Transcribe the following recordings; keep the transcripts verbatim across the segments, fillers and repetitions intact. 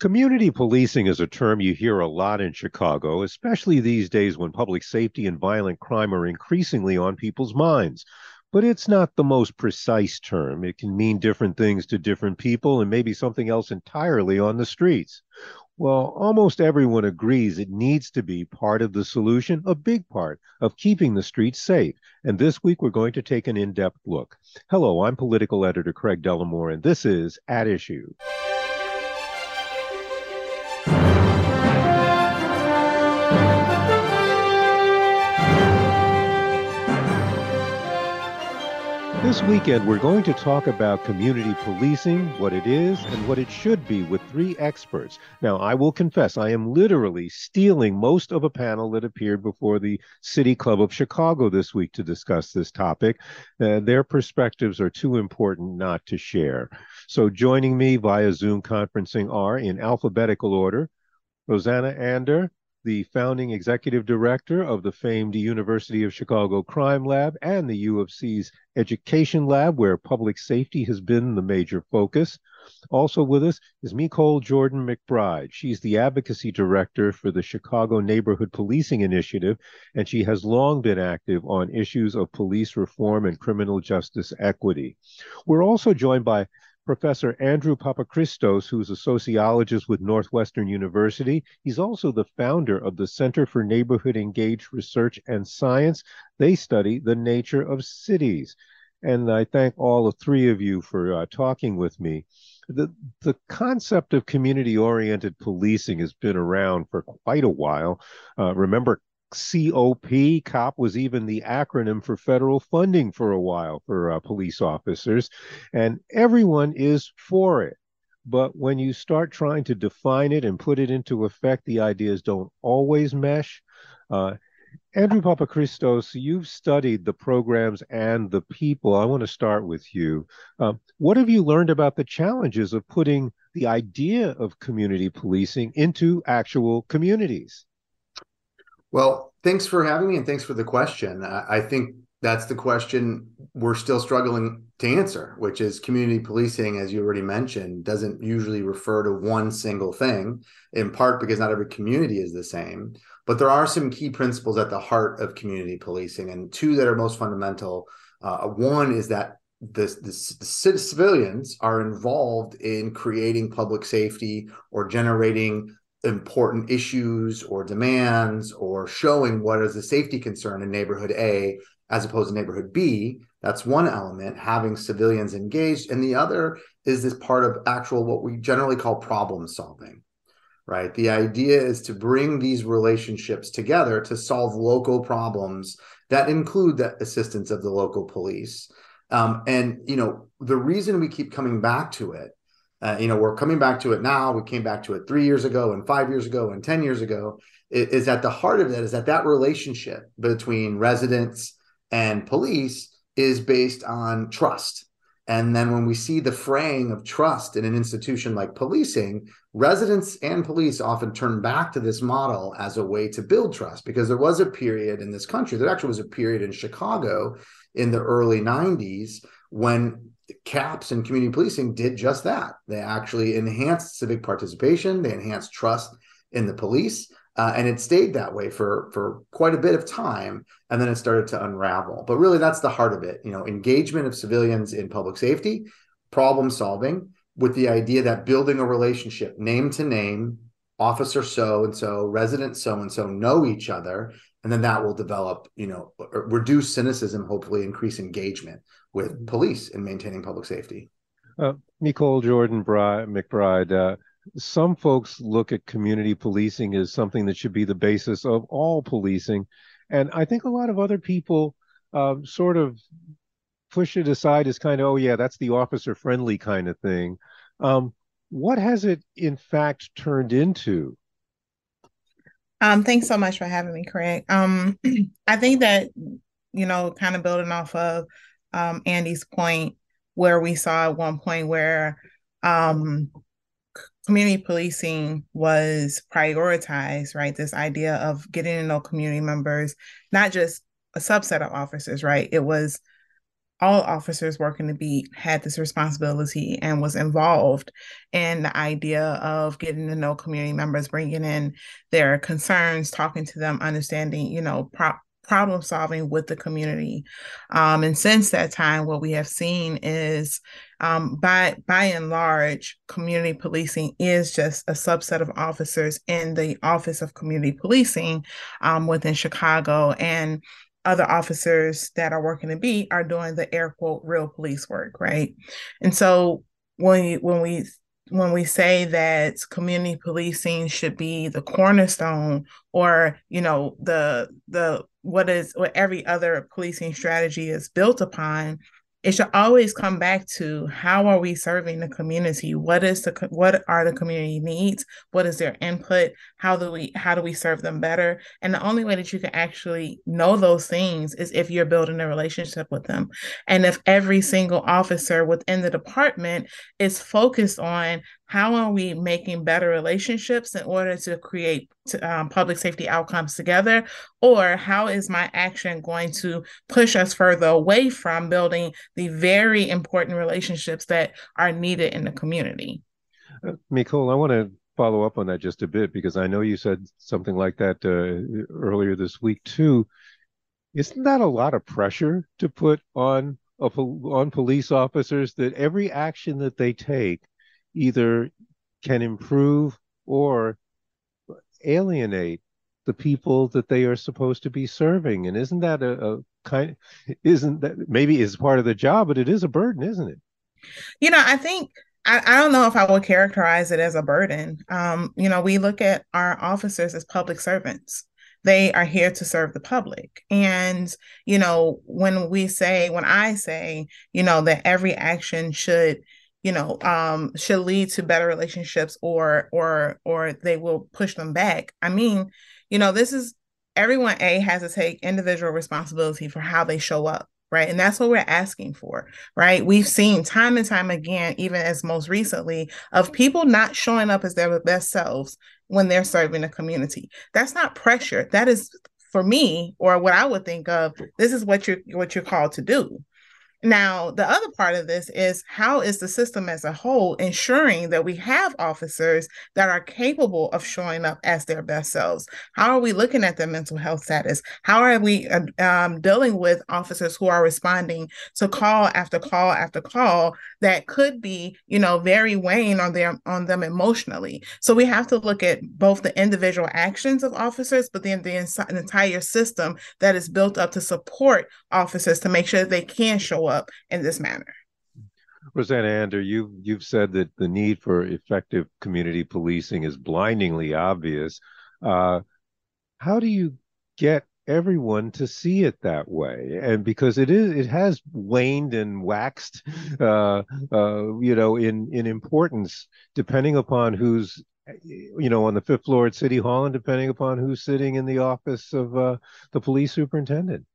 Community policing is a term you hear a lot in Chicago, especially these days when public safety and violent crime are increasingly on people's minds. But it's not the most precise term. It can mean different things to different people and maybe something else entirely on the streets. Well, almost everyone agrees it needs to be part of the solution, a big part of keeping the streets safe. And this week, we're going to take an in-depth look. Hello, I'm political editor Craig Delamore, and this is At Issue. This weekend, we're going to talk about community policing, what it is, and what it should be with three experts. Now, I will confess, I am literally stealing most of a panel that appeared before the City Club of Chicago this week to discuss this topic. Uh, their perspectives are too important not to share. So joining me via Zoom conferencing are, in alphabetical order, Rosanna Ander, the founding executive director of the famed University of Chicago Crime Lab and the U of C's Education Lab, where public safety has been the major focus. Also with us is Mecole Jordan McBride. She's the advocacy director for the Chicago Neighborhood Policing Initiative, and she has long been active on issues of police reform and criminal justice equity. We're also joined by Professor Andrew Papachristos, who's a sociologist with Northwestern University. He's also the founder of the Center for Neighborhood Engaged Research and Science. They study the nature of cities. And I thank all three of you for uh, talking with me. The, the concept of community-oriented policing has been around for quite a while. Uh, remember, COP, COP was even the acronym for federal funding for a while for uh, police officers, and everyone is for it. But when you start trying to define it and put it into effect, the ideas don't always mesh. Uh, Andrew Papachristos, you've studied the programs and the people. I want to start with you. Uh, what have you learned about the challenges of putting the idea of community policing into actual communities? Well, thanks for having me, and thanks for the question. I think that's the question we're still struggling to answer, which is community policing, as you already mentioned, doesn't usually refer to one single thing, in part because not every community is the same. But there are some key principles at the heart of community policing, and two that are most fundamental. Uh, one is that the, the civilians are involved in creating public safety or generating important issues or demands, or showing what is a safety concern in neighborhood A as opposed to neighborhood B. That's one element, having civilians engaged. And the other is this part of actual what we generally call problem solving, right? The idea is to bring these relationships together to solve local problems that include the assistance of the local police. Um, and, you know, the reason we keep coming back to it Uh, you know, we're coming back to it now. We came back to it three years ago and five years ago and ten years ago. It is at the heart of that is that that relationship between residents and police is based on trust. And then when we see the fraying of trust in an institution like policing, residents and police often turn back to this model as a way to build trust, because there was a period in this country, there actually was a period in Chicago in the early nineties when CAPS and community policing did just that. They actually enhanced civic participation, they enhanced trust in the police, uh, and it stayed that way for, for quite a bit of time, and then it started to unravel. But really, that's the heart of it, you know, engagement of civilians in public safety, problem solving, with the idea that building a relationship, name to name, officer so-and-so, resident so-and-so know each other, and then that will develop, you know, reduce cynicism, hopefully increase engagement with police in maintaining public safety. Uh, Mecole Jordan McBride, uh, some folks look at community policing as something that should be the basis of all policing. And I think a lot of other people uh, sort of push it aside as kind of, oh, yeah, that's the officer-friendly kind of thing. Um, what has it, in fact, turned into? Um, thanks so much for having me, Craig. Um, I think that, you know, kind of building off of um, Andy's point, where we saw at one point where um, community policing was prioritized, right? This idea of getting to know community members, not just a subset of officers, right? It was all officers working the beat had this responsibility and was involved in the idea of getting to know community members, bringing in their concerns, talking to them, understanding, you know, pro- problem solving with the community. Um, and since that time, what we have seen is um, by, by and large, community policing is just a subset of officers in the Office of Community Policing um, within Chicago. And other officers that are working the beat are doing the air quote real police work, right? And so when you, when we when we say that community policing should be the cornerstone, or you know the the what is what every other policing strategy is built upon, it should always come back to how are we serving the community? What is the what are the community needs? What is their input? How do we how do we serve them better? And the only way that you can actually know those things is if you're building a relationship with them. And if every single officer within the department is focused on how are we making better relationships in order to create um, public safety outcomes together? Or how is my action going to push us further away from building the very important relationships that are needed in the community? Uh, Mecole, I want to follow up on that just a bit, because I know you said something like that uh, earlier this week too. Isn't that a lot of pressure to put on a, on police officers, that every action that they take either can improve or alienate the people that they are supposed to be serving? And isn't that a, a kind, isn't that maybe is part of the job, but it is a burden, isn't it? You know, I think, I, I don't know if I would characterize it as a burden. Um, you know, we look at our officers as public servants. They are here to serve the public. And, you know, when we say, when I say, you know, that every action should you know, um, should lead to better relationships or, or, or they will push them back. I mean, you know, this is everyone A has to take individual responsibility for how they show up. Right. And that's what we're asking for. Right. We've seen time and time again, even as most recently, of people not showing up as their best selves when they're serving the community. That's not pressure. That is, for me, or what I would think of, this is what you're, what you're called to do. Now, the other part of this is how is the system as a whole ensuring that we have officers that are capable of showing up as their best selves? How are we looking at their mental health status? How are we um, dealing with officers who are responding to call after call after call that could be, you know, very weighing on their on them emotionally? So we have to look at both the individual actions of officers, but then the ins- entire system that is built up to support officers to make sure that they can show up. up in this manner. Rosanna Ander, you've, you've said that the need for effective community policing is blindingly obvious. Uh, how do you get everyone to see it that way? And because it is, it has waned and waxed, uh, uh, you know, in, in importance, depending upon who's, you know, on the fifth floor at City Hall and depending upon who's sitting in the office of uh, the police superintendent.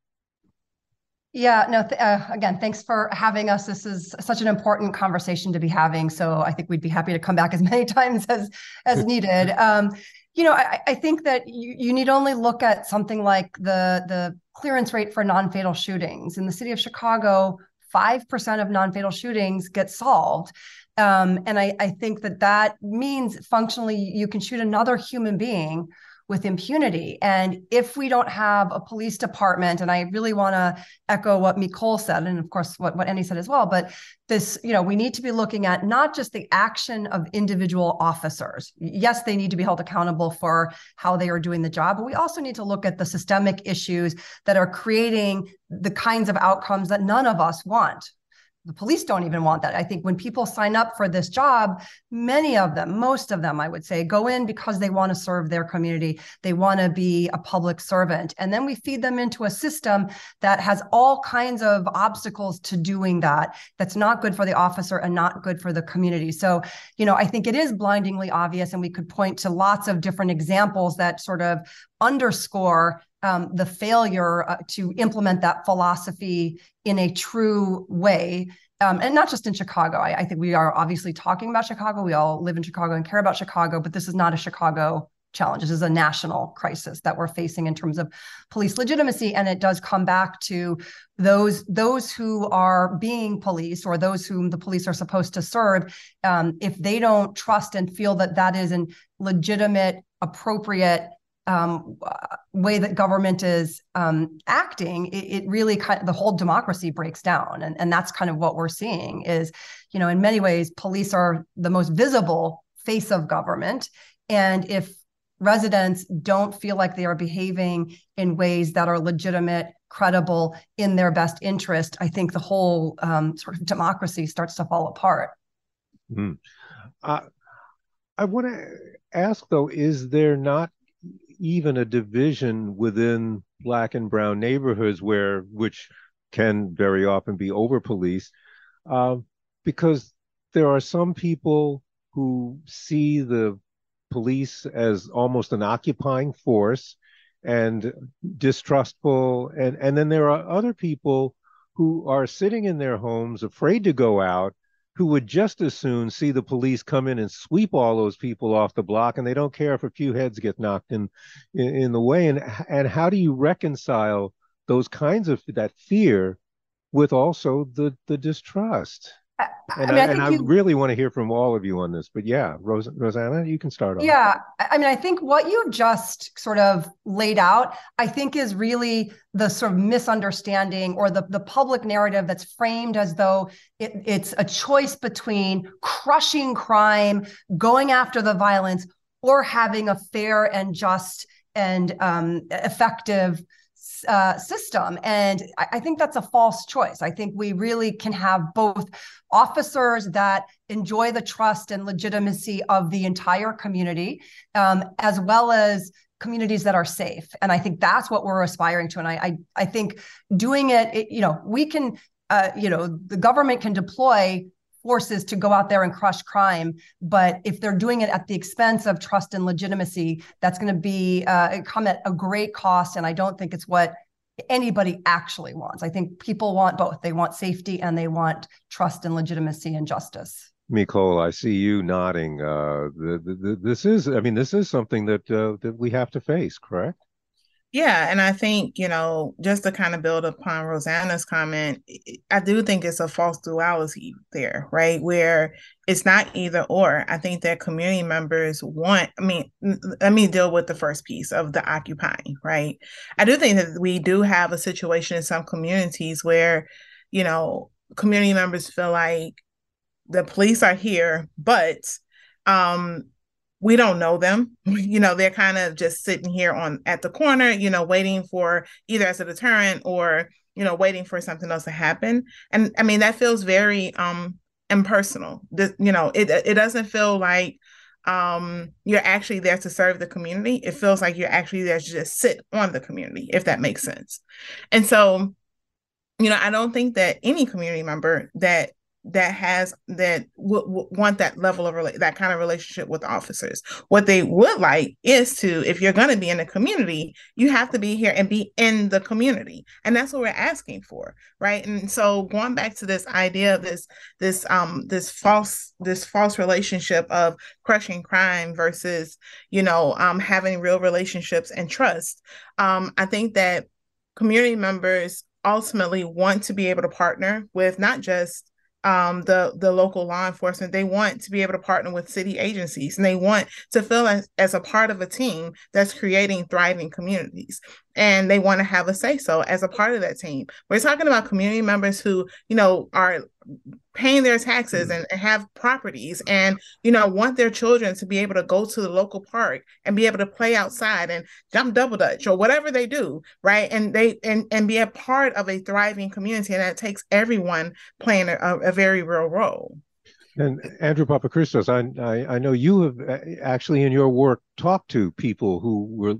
Yeah, no, th- uh, again, thanks for having us. This is such an important conversation to be having. So I think we'd be happy to come back as many times as as needed. Um, you know, I, I think that you, you need only look at something like the, the clearance rate for non-fatal shootings. In the city of Chicago, five percent of non-fatal shootings get solved. Um, and I, I think that that means functionally you can shoot another human being with impunity. And if we don't have a police department, and I really want to echo what Mecole said, and of course what, what Annie said as well, but this, you know, we need to be looking at not just the action of individual officers. Yes, they need to be held accountable for how they are doing the job, but we also need to look at the systemic issues that are creating the kinds of outcomes that none of us want. The police don't even want that. I think when people sign up for this job, many of them, most of them, I would say, go in because they want to serve their community. They want to be a public servant. And then we feed them into a system that has all kinds of obstacles to doing that. That's not good for the officer and not good for the community. So, you know, I think it is blindingly obvious, and we could point to lots of different examples that sort of underscore Um, the failure uh, to implement that philosophy in a true way. Um, and not just in Chicago. I, I think we are obviously talking about Chicago. We all live in Chicago and care about Chicago, but this is not a Chicago challenge. This is a national crisis that we're facing in terms of police legitimacy. And it does come back to those, those who are being policed or those whom the police are supposed to serve. Um, if they don't trust and feel that that is a legitimate, appropriate Um, way that government is um, acting, it, it really kind of, the whole democracy breaks down. And, and that's kind of what we're seeing is, you know, in many ways, police are the most visible face of government. And if residents don't feel like they are behaving in ways that are legitimate, credible, in their best interest, I think the whole um, sort of democracy starts to fall apart. Mm. Uh, I want to ask, though, is there not even a division within Black and brown neighborhoods, where which can very often be over-policed, uh, because there are some people who see the police as almost an occupying force and distrustful, and, and then there are other people who are sitting in their homes afraid to go out, who would just as soon see the police come in and sweep all those people off the block, and they don't care if a few heads get knocked in in, in the way. And and how do you reconcile those kinds of, that fear with also the, the distrust? I, and I, mean, I, I, and I you, really want to hear from all of you on this, but yeah, Ros- Rosanna, you can start off. Yeah, I mean, I think what you just sort of laid out, I think is really the sort of misunderstanding or the, the public narrative that's framed as though it, it's a choice between crushing crime, going after the violence, or having a fair and just and um, effective Uh, system. And I, I think that's a false choice. I think we really can have both officers that enjoy the trust and legitimacy of the entire community, um, as well as communities that are safe. And I think that's what we're aspiring to. And I, I, I think doing it, it, you know, we can, uh, you know, the government can deploy forces to go out there and crush crime, but if they're doing it at the expense of trust and legitimacy, that's going to be uh, come at a great cost, and I don't think it's what anybody actually wants. I think people want both. They want safety, and they want trust and legitimacy and justice. Mecole, I see you nodding. Uh, the, the, the, this is, I mean, this is something that uh, that we have to face, correct? Yeah, and I think, you know, just to kind of build upon Rosanna's comment, I do think it's a false duality there, right? Where it's not either or. I think that community members want, I mean, let me deal with the first piece of the occupying, right? I do think that we do have a situation in some communities where, you know, community members feel like the police are here, but um we don't know them. You know, they're kind of just sitting here on at the corner, you know, waiting for either as a deterrent or, you know, waiting for something else to happen. And I mean, that feels very um, impersonal. The, you know, it it doesn't feel like um, you're actually there to serve the community. It feels like you're actually there to just sit on the community, if that makes sense. And so, you know, I don't think that any community member that that has that would w- want that level of rela- that kind of relationship with officers. What they would like is to, if you're going to be in the community, you have to be here and be in the community. And that's what we're asking for, right? And so going back to this idea of this this um this false this false relationship of crushing crime versus, you know, um having real relationships and trust, um I think that community members ultimately want to be able to partner with not just Um, the the local law enforcement. They want to be able to partner with city agencies, and they want to feel as, as a part of a team that's creating thriving communities. And they want to have a say-so as a part of that team. We're talking about community members who, you know, are paying their taxes and, and have properties and, you know, want their children to be able to go to the local park and be able to play outside and jump double dutch or whatever they do, right? And they and, and be a part of a thriving community. And that takes everyone playing a, a very real role. And Andrew Papachristos, I, I I know you have actually in your work talked to people who were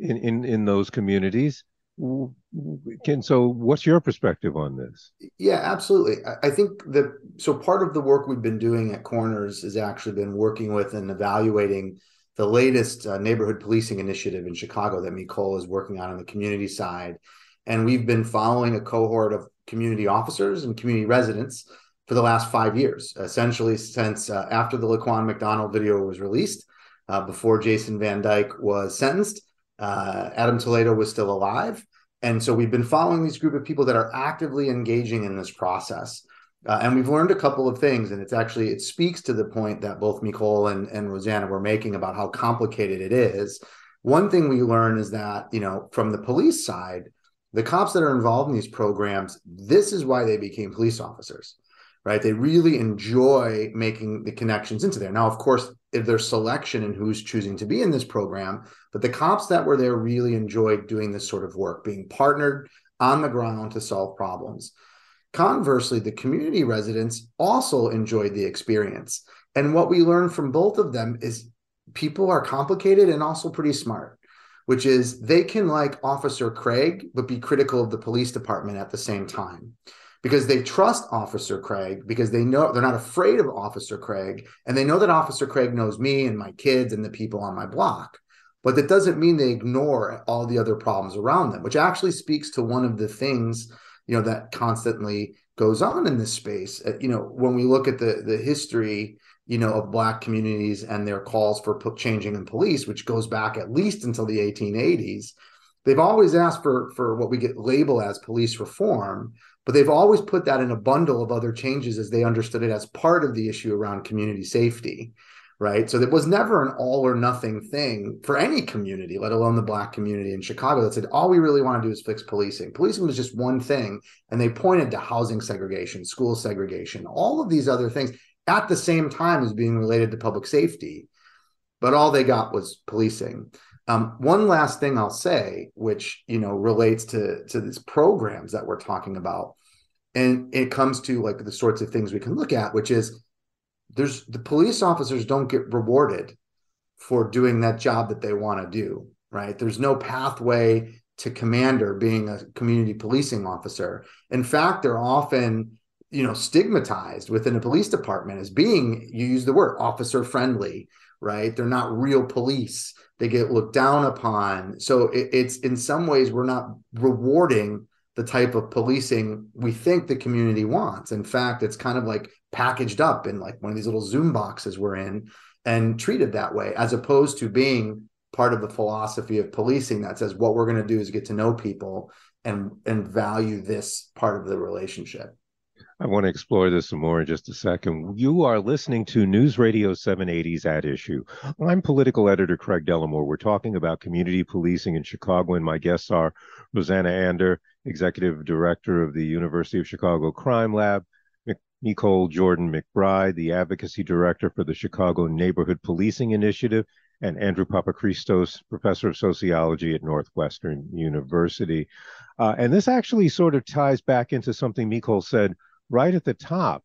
in, in, in those communities. Can, so what's your perspective on this? Yeah, absolutely. I think that, so part of the work we've been doing at Corners has actually been working with and evaluating the latest uh, neighborhood policing initiative in Chicago that Mecole is working on on the community side. And we've been following a cohort of community officers and community residents for the last five years, essentially since uh, after the Laquan McDonald video was released, uh, before Jason Van Dyke was sentenced. Uh, Adam Toledo was still alive. And so we've been following this group of people that are actively engaging in this process. Uh, and we've learned a couple of things. And it's actually, it speaks to the point that both Mecole and, and Rosanna were making about how complicated it is. One thing we learn is that, you know, from the police side, the cops that are involved in these programs, this is why they became police officers, right? They really enjoy making the connections into there. Now, of course, if there's selection in who's choosing to be in this program, but the cops that were there really enjoyed doing this sort of work, being partnered on the ground to solve problems. Conversely, the community residents also enjoyed the experience. And what we learned from both of them is people are complicated and also pretty smart, which is they can like Officer Craig, but be critical of the police department at the same time. Because they trust Officer Craig, because they know they're not afraid of Officer Craig, and they know that Officer Craig knows me and my kids and the people on my block. But that doesn't mean they ignore all the other problems around them, which actually speaks to one of the things, you know, that constantly goes on in this space. You know, when we look at the, the history, you know, of Black communities and their calls for changing in police, which goes back at least until the eighteen eighties, they've always asked for, for what we get labeled as police reform. But they've always put that in a bundle of other changes as they understood it as part of the issue around community safety, right? So there was never an all or nothing thing for any community, let alone the Black community in Chicago, that said, all we really want to do is fix policing. Policing was just one thing. And they pointed to housing segregation, school segregation, all of these other things at the same time as being related to public safety. But all they got was policing. Um, one last thing I'll say, which, you know, relates to, to these programs that we're talking about, and it comes to like the sorts of things we can look at, which is there's the police officers don't get rewarded for doing that job that they want to do, right? There's no pathway to commander being a community policing officer. In fact, they're often, you know, stigmatized within a police department as being, you use the word, officer friendly, right? They're not real police. They get looked down upon. So it, it's in some ways, we're not rewarding the type of policing we think the community wants. In fact, it's kind of like packaged up in like one of these little Zoom boxes we're in and treated that way, as opposed to being part of the philosophy of policing that says what we're going to do is get to know people and, and value this part of the relationship. I want to explore this some more in just a second. You are listening to News Radio seven eighty's At Issue. I'm political editor Craig Delamore. We're talking about community policing in Chicago, and my guests are Rosanna Ander, executive director of the University of Chicago Crime Lab, Mecole Jordan McBride, the advocacy director for the Chicago Neighborhood Policing Initiative, and Andrew Papachristos, professor of sociology at Northwestern University. Uh, and this actually sort of ties back into something Mecole said right at the top,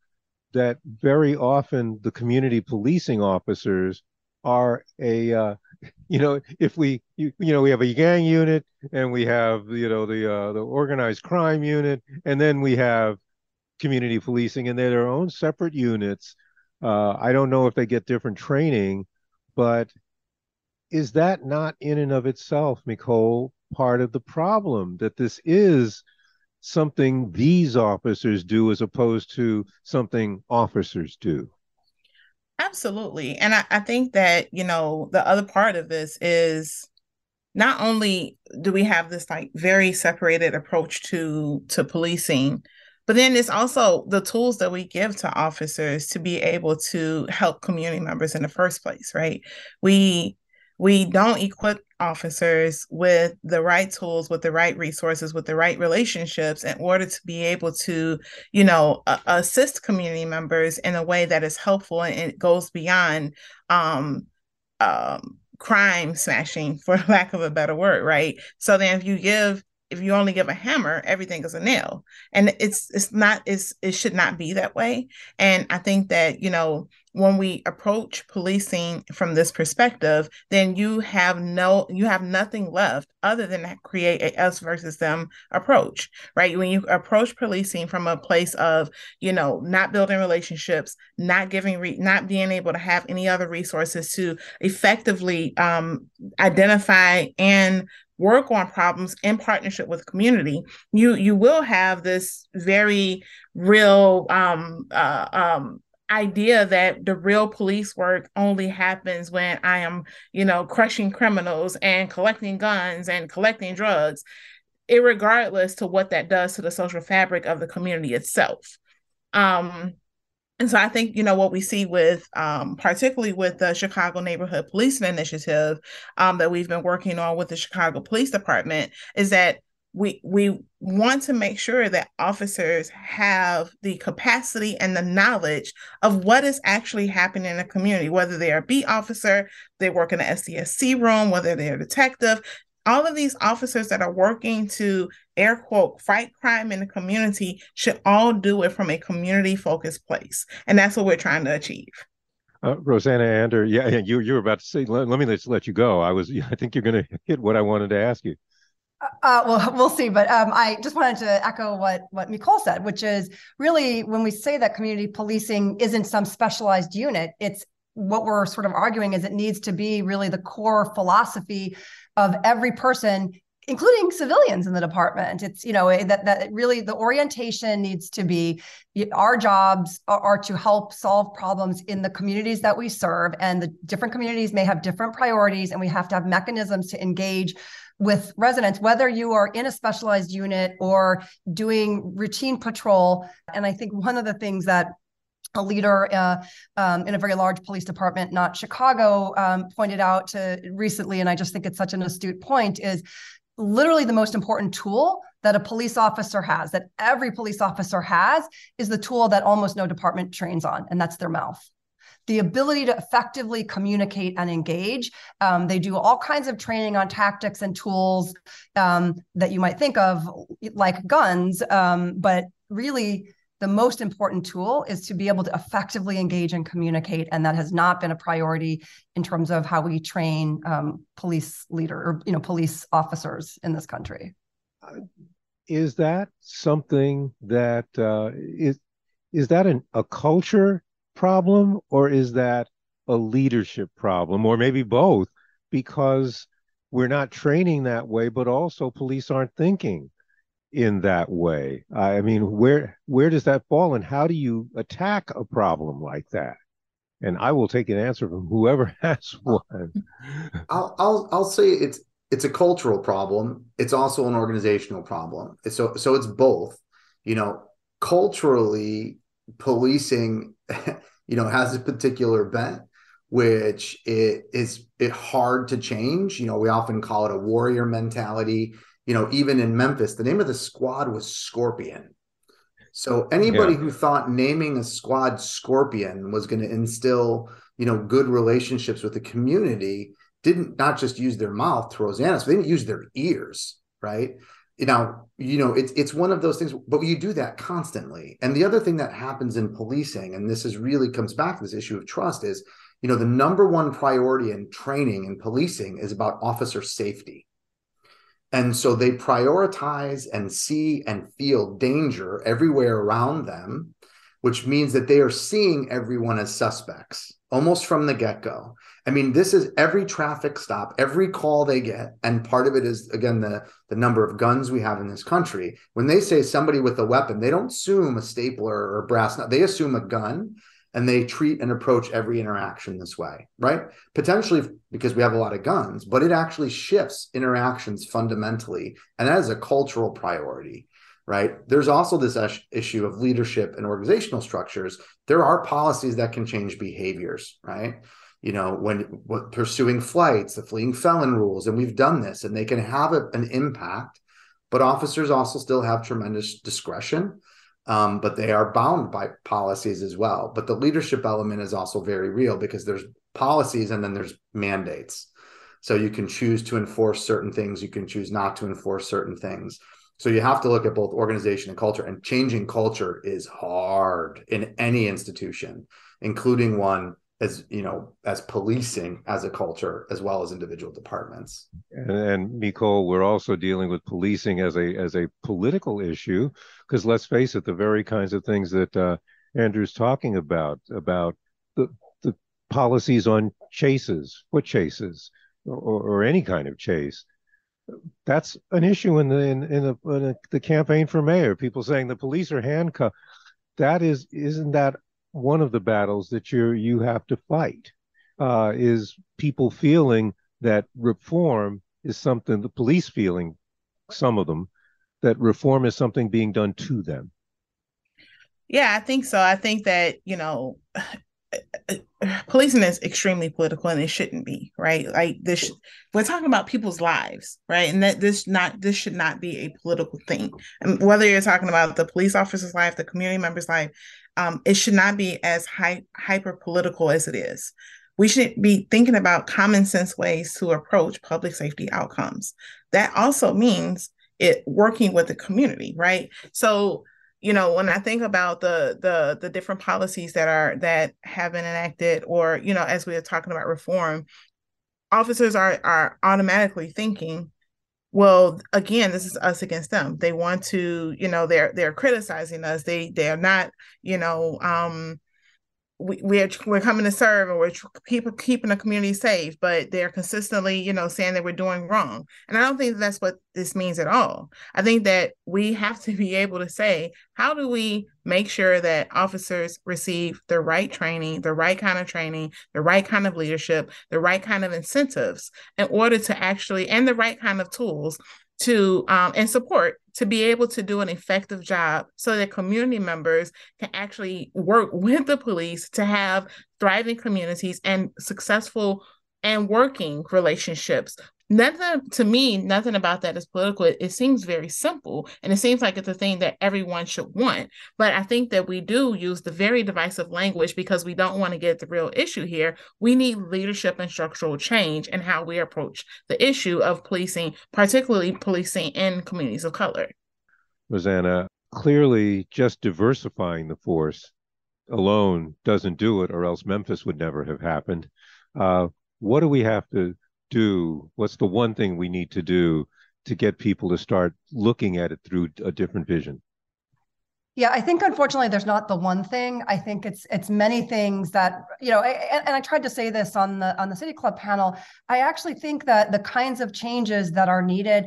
that very often the community policing officers are a, uh, you know, if we, you, you know, we have a gang unit and we have, you know, the uh, the organized crime unit, and then we have community policing, and they're their own separate units. Uh, I don't know if they get different training, but is that not in and of itself, Mecole, part of the problem, that this is something these officers do as opposed to something officers do? Absolutely. And I, I think that, you know, the other part of this is not only do we have this like very separated approach to to policing, but then it's also the tools that we give to officers to be able to help community members in the first place, right? We we don't equip officers with the right tools, with the right resources, with the right relationships in order to be able to, you know, uh, assist community members in a way that is helpful, and it goes beyond um, um, crime smashing, for lack of a better word, right? So then if you give If you only give a hammer, everything is a nail, and it's it's not it's it should not be that way. And I think that, you know, when we approach policing from this perspective, then you have no you have nothing left other than to create a us versus them approach, right? When you approach policing from a place of, you know, not building relationships, not giving, re- not being able to have any other resources to effectively um, identify and work on problems in partnership with community, you you will have this very real um, uh, um, idea that the real police work only happens when I am, you know, crushing criminals and collecting guns and collecting drugs, irregardless to what that does to the social fabric of the community itself. Um, And so I think, you know, what we see with, um, particularly with the Chicago Neighborhood Policing Initiative um, that we've been working on with the Chicago Police Department, is that we we want to make sure that officers have the capacity and the knowledge of what is actually happening in the community, whether they are a beat officer, they work in the S D S C room, whether they're a detective. All of these officers that are working to, air quote, fight crime in the community should all do it from a community-focused place. And that's what we're trying to achieve. Uh, Rosanna Ander, yeah, you you were about to say, let, let me just let you go. I was, I think you're going to hit what I wanted to ask you. Uh, well, we'll see. But um, I just wanted to echo what, what Mecole said, which is really when we say that community policing isn't some specialized unit, it's what we're sort of arguing is it needs to be really the core philosophy of every person, including civilians in the department. It's, you know, that that really the orientation needs to be our jobs are, are to help solve problems in the communities that we serve, and the different communities may have different priorities, and we have to have mechanisms to engage with residents, whether you are in a specialized unit or doing routine patrol. And I think one of the things that a leader uh, um, in a very large police department, not Chicago, um, pointed out to recently, and I just think it's such an astute point, is literally the most important tool that a police officer has, that every police officer has, is the tool that almost no department trains on, and that's their mouth. The ability to effectively communicate and engage. Um, they do all kinds of training on tactics and tools um, that you might think of, like guns, um, but really, the most important tool is to be able to effectively engage and communicate, and that has not been a priority in terms of how we train um, police leader or you know police officers in this country. Is that something that uh, is is that an, a culture problem, or is that a leadership problem, or maybe both? Because we're not training that way, but also police aren't thinking in that way. I mean, where where does that fall, and how do you attack a problem like that? And I will take an answer from whoever has one. I'll I'll, I'll say it's it's a cultural problem. It's also an organizational problem. So so it's both. You know, culturally, policing, you know, has a particular bent, which it is it hard to change. You know, we often call it a warrior mentality. You know, even in Memphis, the name of the squad was Scorpion. So anybody yeah. who thought naming a squad Scorpion was going to instill, you know, good relationships with the community didn't not just use their mouth to Rosanna's, they didn't use their ears, right? You know, you know, it's it's one of those things, but you do that constantly. And the other thing that happens in policing, and this is really comes back to this issue of trust, is, you know, the number one priority in training and policing is about officer safety. And so they prioritize and see and feel danger everywhere around them, which means that they are seeing everyone as suspects almost from the get-go. I mean, this is every traffic stop, every call they get. And part of it is, again, the, the number of guns we have in this country. When they say somebody with a weapon, they don't assume a stapler or a brass knife. They assume a gun, and they treat and approach every interaction this way, right? Potentially because we have a lot of guns, but it actually shifts interactions fundamentally. And that is a cultural priority, right? There's also this issue of leadership and organizational structures. There are policies that can change behaviors, right? You know, when what, pursuing flights, the fleeing felon rules, and we've done this, and they can have a, an impact, but officers also still have tremendous discretion, um, but they are bound by policies as well. But the leadership element is also very real because there's policies and then there's mandates. So you can choose to enforce certain things, you can choose not to enforce certain things. So you have to look at both organization and culture, and changing culture is hard in any institution, including one as, you know, as policing, as a culture, as well as individual departments. And, and Mecole, we're also dealing with policing as a as a political issue, because let's face it, the very kinds of things that uh, Andrew's talking about, about the, the policies on chases, foot chases, or, or any kind of chase, that's an issue in the in, in, the, in the, the campaign for mayor. People saying the police are handcuffed. That is, isn't that one of the battles that you you have to fight? Uh, is people feeling that reform is something, the police feeling, some of them, that reform is something being done to them. Yeah, I think so. I think that, you know, policing is extremely political, and it shouldn't be, right? Like this, we're talking about people's lives, right? And that this not this should not be a political thing. And whether you're talking about the police officer's life, the community member's life, um, it should not be as hy- hyper political as it is. We should be thinking about common sense ways to approach public safety outcomes. That also means it working with the community, right? So, you know, when I think about the the the different policies that are that have been enacted, or, you know, as we are talking about reform, officers are are automatically thinking, well, again, this is us against them. They want to, you know, they're they're criticizing us. They they are not, you know, um, we we're we're coming to serve, and we're people keeping the community safe, but they're consistently, you know, saying that we're doing wrong. And I don't think that's what this means at all. I think that we have to be able to say, how do we make sure that officers receive the right training, the right kind of training, the right kind of leadership, the right kind of incentives in order to actually, and the right kind of tools to um, and support to be able to do an effective job, so that community members can actually work with the police to have thriving communities and successful and working relationships. Nothing, to me, nothing about that is political. It, it seems very simple, and it seems like it's a thing that everyone should want. But I think that we do use the very divisive language because we don't want to get the real issue here. We need leadership and structural change in how we approach the issue of policing, particularly policing in communities of color. Rosanna, clearly just diversifying the force alone doesn't do it, or else Memphis would never have happened. Uh, what do we have to do? What's the one thing we need to do to get people to start looking at it through a different vision? Yeah, I think, unfortunately, there's not the one thing. I think it's it's many things that, you know, and, and I tried to say this on the on the City Club panel. I actually think that the kinds of changes that are needed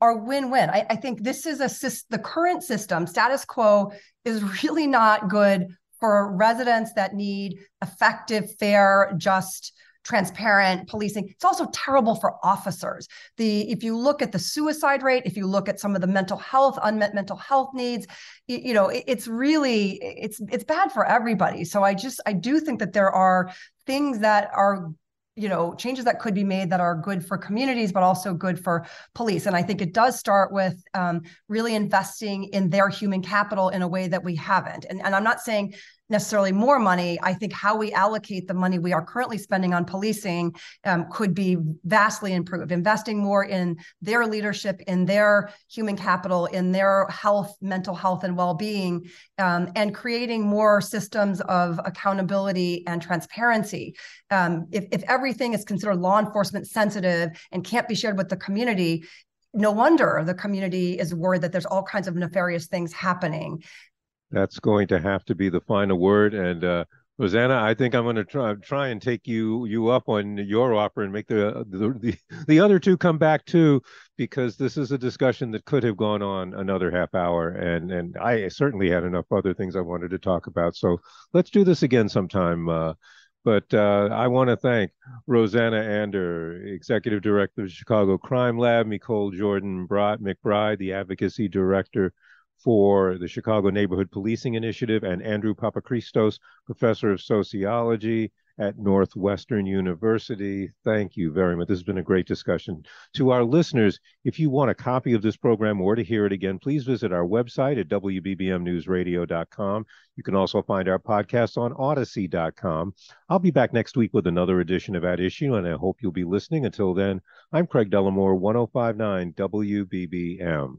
are win-win. I, I think this is a the current system, status quo, is really not good for residents that need effective, fair, just, transparent policing. It's also terrible for officers. The if you look at the suicide rate, if you look at some of the mental health, unmet mental health needs, you, you know, it, it's really, it's it's bad for everybody. So I just, I do think that there are things that are, you know, changes that could be made that are good for communities, but also good for police. And I think it does start with um, really investing in their human capital in a way that we haven't. And, and I'm not saying necessarily more money. I think how we allocate the money we are currently spending on policing um, could be vastly improved. Investing more in their leadership, in their human capital, in their health, mental health, and well-being, um, and creating more systems of accountability and transparency. Um, if, if everything is considered law enforcement sensitive and can't be shared with the community, no wonder the community is worried that there's all kinds of nefarious things happening. That's going to have to be the final word. And uh, Rosanna, I think I'm going to try, try and take you you up on your offer and make the, the the the other two come back too, because this is a discussion that could have gone on another half hour. And and I certainly had enough other things I wanted to talk about. So let's do this again sometime. Uh, But uh, I want to thank Rosanna Ander, Executive Director of Chicago Crime Lab, Mecole Jordan McBride, the Advocacy Director for the Chicago Neighborhood Policing Initiative, and Andrew Papachristos, Professor of Sociology at Northwestern University. Thank you very much. This has been a great discussion. To our listeners, if you want a copy of this program or to hear it again, please visit our website at W B B M news radio dot com. You can also find our podcast on odyssey dot com. I'll be back next week with another edition of At Issue, and I hope you'll be listening. Until then, I'm Craig Delamore, one oh five point nine W B B M.